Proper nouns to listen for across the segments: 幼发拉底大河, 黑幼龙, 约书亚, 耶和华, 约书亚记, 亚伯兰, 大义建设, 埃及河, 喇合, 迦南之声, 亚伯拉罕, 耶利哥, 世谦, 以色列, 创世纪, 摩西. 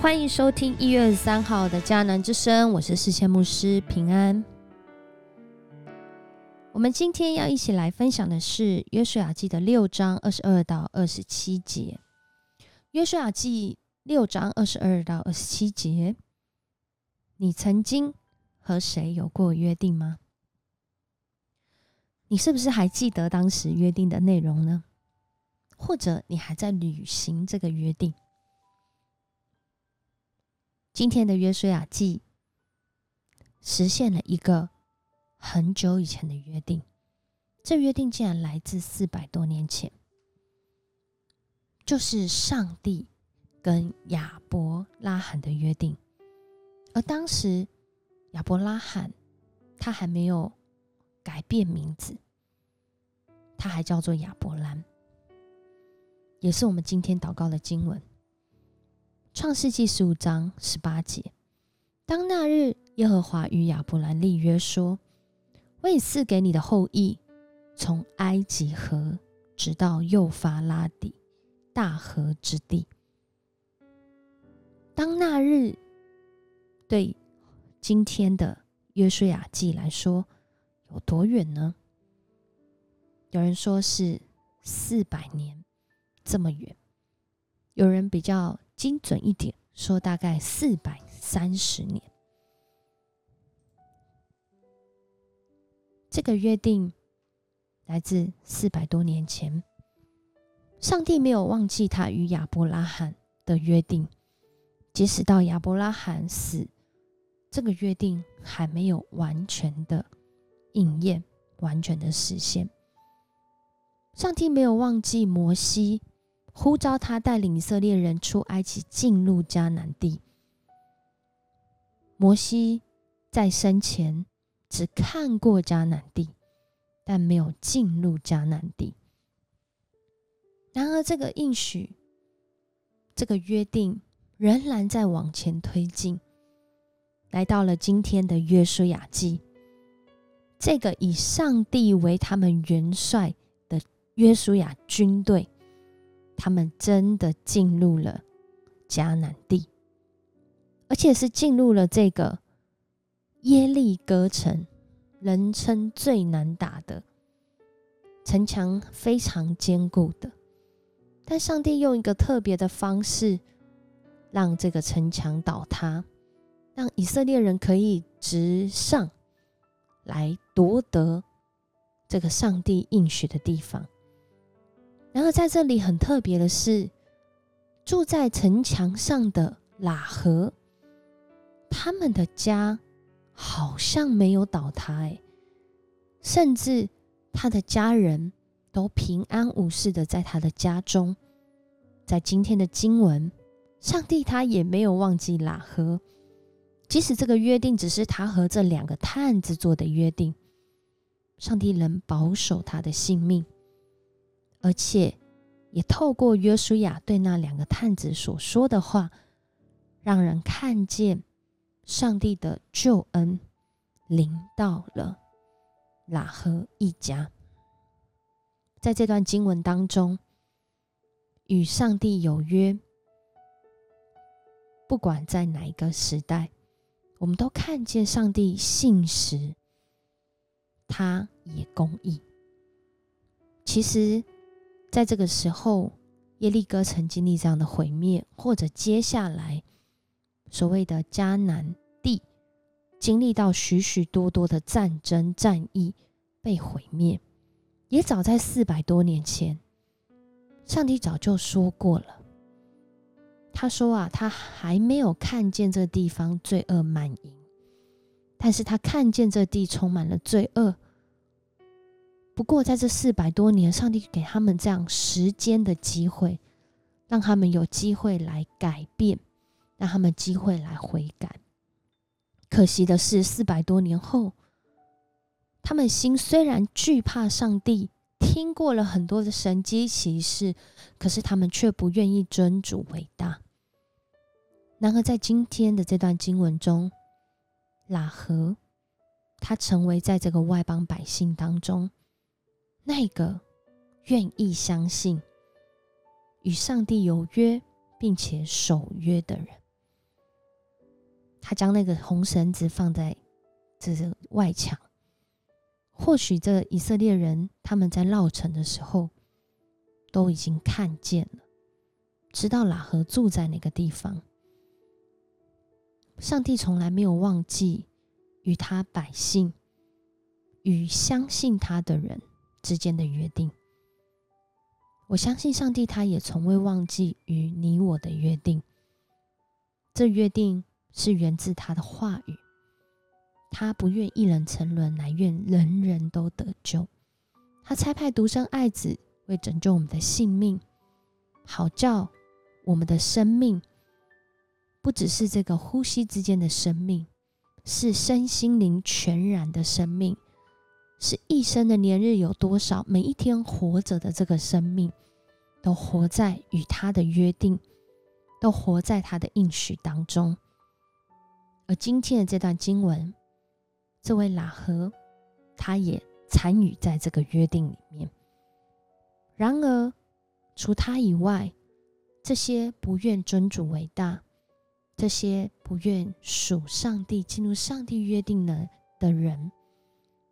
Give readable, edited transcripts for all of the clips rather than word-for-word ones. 欢迎收听1月23号的迦南之声，我是世谦牧师，平安。我们今天要一起来分享的是约书亚记的6章22到27节。约书亚记6章22到27节，你曾经和谁有过约定吗？你是不是还记得当时约定的内容呢？或者你还在履行这个约定？今天的约书亚记实现了一个很久以前的约定，这约定竟然来自400多年前，就是上帝跟亚伯拉罕的约定。而当时亚伯拉罕他还没有改变名字，他还叫做亚伯兰，也是我们今天祷告的经文，创世纪15章18节，当那日耶和华与亚伯兰立约说，我已赐给你的后裔从埃及河直到幼发拉底大河之地。当那日对今天的约书亚记来说有多远呢？有人说是400年这么远，有人比较精准一点说大概430年。这个约定来自400多年前，上帝没有忘记他与亚伯拉罕的约定，即使到亚伯拉罕死，这个约定还没有完全的应验，完全的实现。上帝没有忘记摩西呼召他带领以色列人出埃及进入迦南地。摩西在生前只看过迦南地，但没有进入迦南地。然而这个应许，这个约定仍然在往前推进，来到了今天的约书亚记，这个以上帝为他们元帅的约书亚军队，他们真的进入了迦南地，而且是进入了这个耶利哥城，人称最难打的，城墙非常坚固的，但上帝用一个特别的方式让这个城墙倒塌，让以色列人可以直上来夺得这个上帝应许的地方。然而在这里很特别的是，住在城墙上的喇合，他们的家好像没有倒塌耶，甚至他的家人都平安无事的在他的家中。在今天的经文，上帝他也没有忘记喇合，即使这个约定只是他和这两个探子做的约定，上帝仍保守他的性命，而且也透过约书亚对那两个探子所说的话，让人看见上帝的救恩临到了喇合一家。在这段经文当中，与上帝有约，不管在哪一个时代，我们都看见上帝信实，他也公义。其实在这个时候，耶利哥曾经历这样的毁灭，或者接下来所谓的迦南地经历到许许多多的战争战役被毁灭，也早在400多年前，上帝早就说过了，他说他还没有看见这地方罪恶满盈，但是他看见这地充满了罪恶。不过在这400多年，上帝给他们这样时间的机会，让他们有机会来改变，让他们机会来悔改。可惜的是，400多年后，他们心虽然惧怕上帝，听过了很多的神迹奇事，可是他们却不愿意尊主为大。然而在今天的这段经文中，喇合他成为在这个外邦百姓当中那个愿意相信与上帝有约并且守约的人，他将那个红绳子放在这个外墙。或许这以色列人他们在绕城的时候都已经看见了，知道喇合住在那个地方。上帝从来没有忘记与他百姓与相信他的人之间的约定，我相信上帝他也从未忘记与你我的约定。这约定是源自他的话语，他不愿一人沉沦，乃愿人人都得救。他差派独生爱子为拯救我们的性命，好叫我们的生命不只是这个呼吸之间的生命，是身心灵全然的生命，是一生的年日有多少，每一天活着的这个生命都活在与他的约定，都活在他的应许当中。而今天的这段经文，这位喇合他也参与在这个约定里面。然而除他以外，这些不愿尊主为大，这些不愿属上帝进入上帝约定的人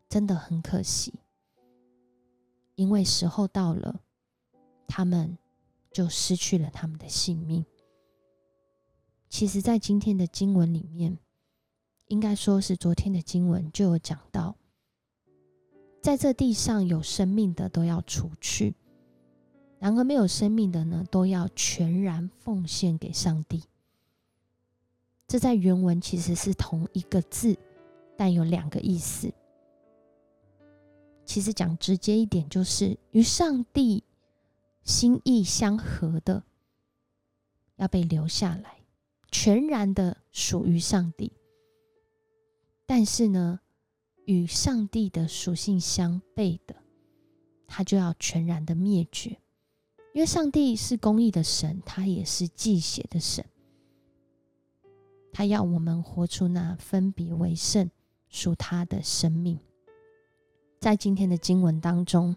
真的很可惜，因为时候到了，他们就失去了他们的性命。其实在今天的经文里面，应该说是昨天的经文就有讲到，在这地上有生命的都要除去，然而没有生命的呢，都要全然奉献给上帝。这在原文其实是同一个字，但有两个意思。其实讲直接一点，就是与上帝心意相合的要被留下来，全然的属于上帝。但是呢，与上帝的属性相悖的，他就要全然的灭绝。因为上帝是公义的神，他也是祭血的神，他要我们活出那分别为圣属他的生命。在今天的经文当中，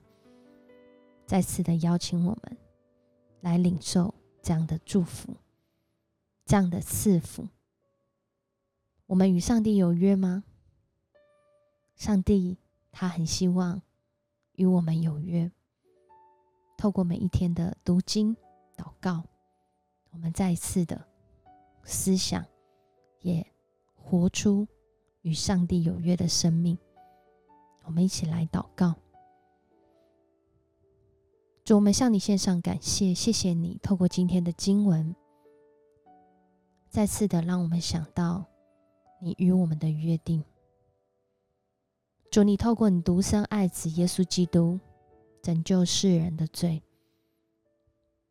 再次的邀请我们来领受这样的祝福，这样的赐福。我们与上帝有约吗？上帝他很希望与我们有约，透过每一天的读经祷告，我们再一次的思想，也活出与上帝有约的生命。我们一起来祷告。主，我们向你献上感谢，谢谢你透过今天的经文，再次的让我们想到你与我们的约定。主，你透过你独生爱子耶稣基督拯救世人的罪，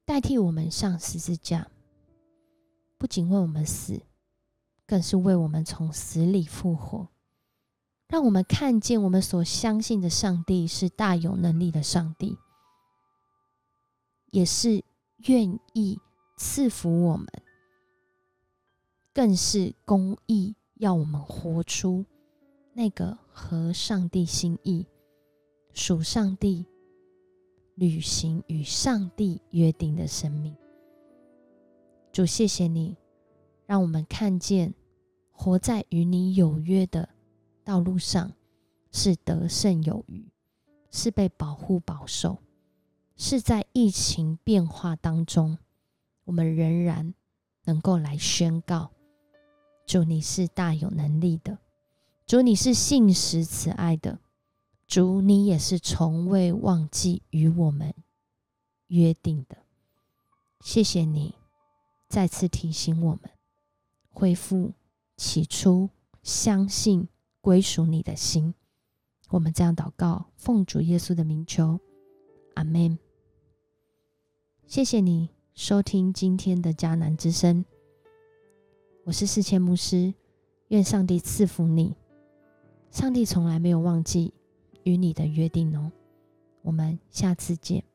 代替我们上十字架，不仅为我们死，更是为我们从死里复活，让我们看见我们所相信的上帝是大有能力的上帝，也是愿意赐福我们，更是公义要我们活出那个合上帝心意、属上帝、履行与上帝约定的生命。主，谢谢你让我们看见活在与你有约的道路上是得胜有余，是被保护保守，是在疫情变化当中，我们仍然能够来宣告，主你是大有能力的，主你是信实慈爱的，主你也是从未忘记与我们约定的。谢谢你再次提醒我们恢复起初相信归属你的心。我们这样祷告，奉主耶稣的名求，阿们。谢谢你收听今天的迦南之声，我是世谦牧师。愿上帝赐福你，上帝从来没有忘记与你的约定哦。我们下次见。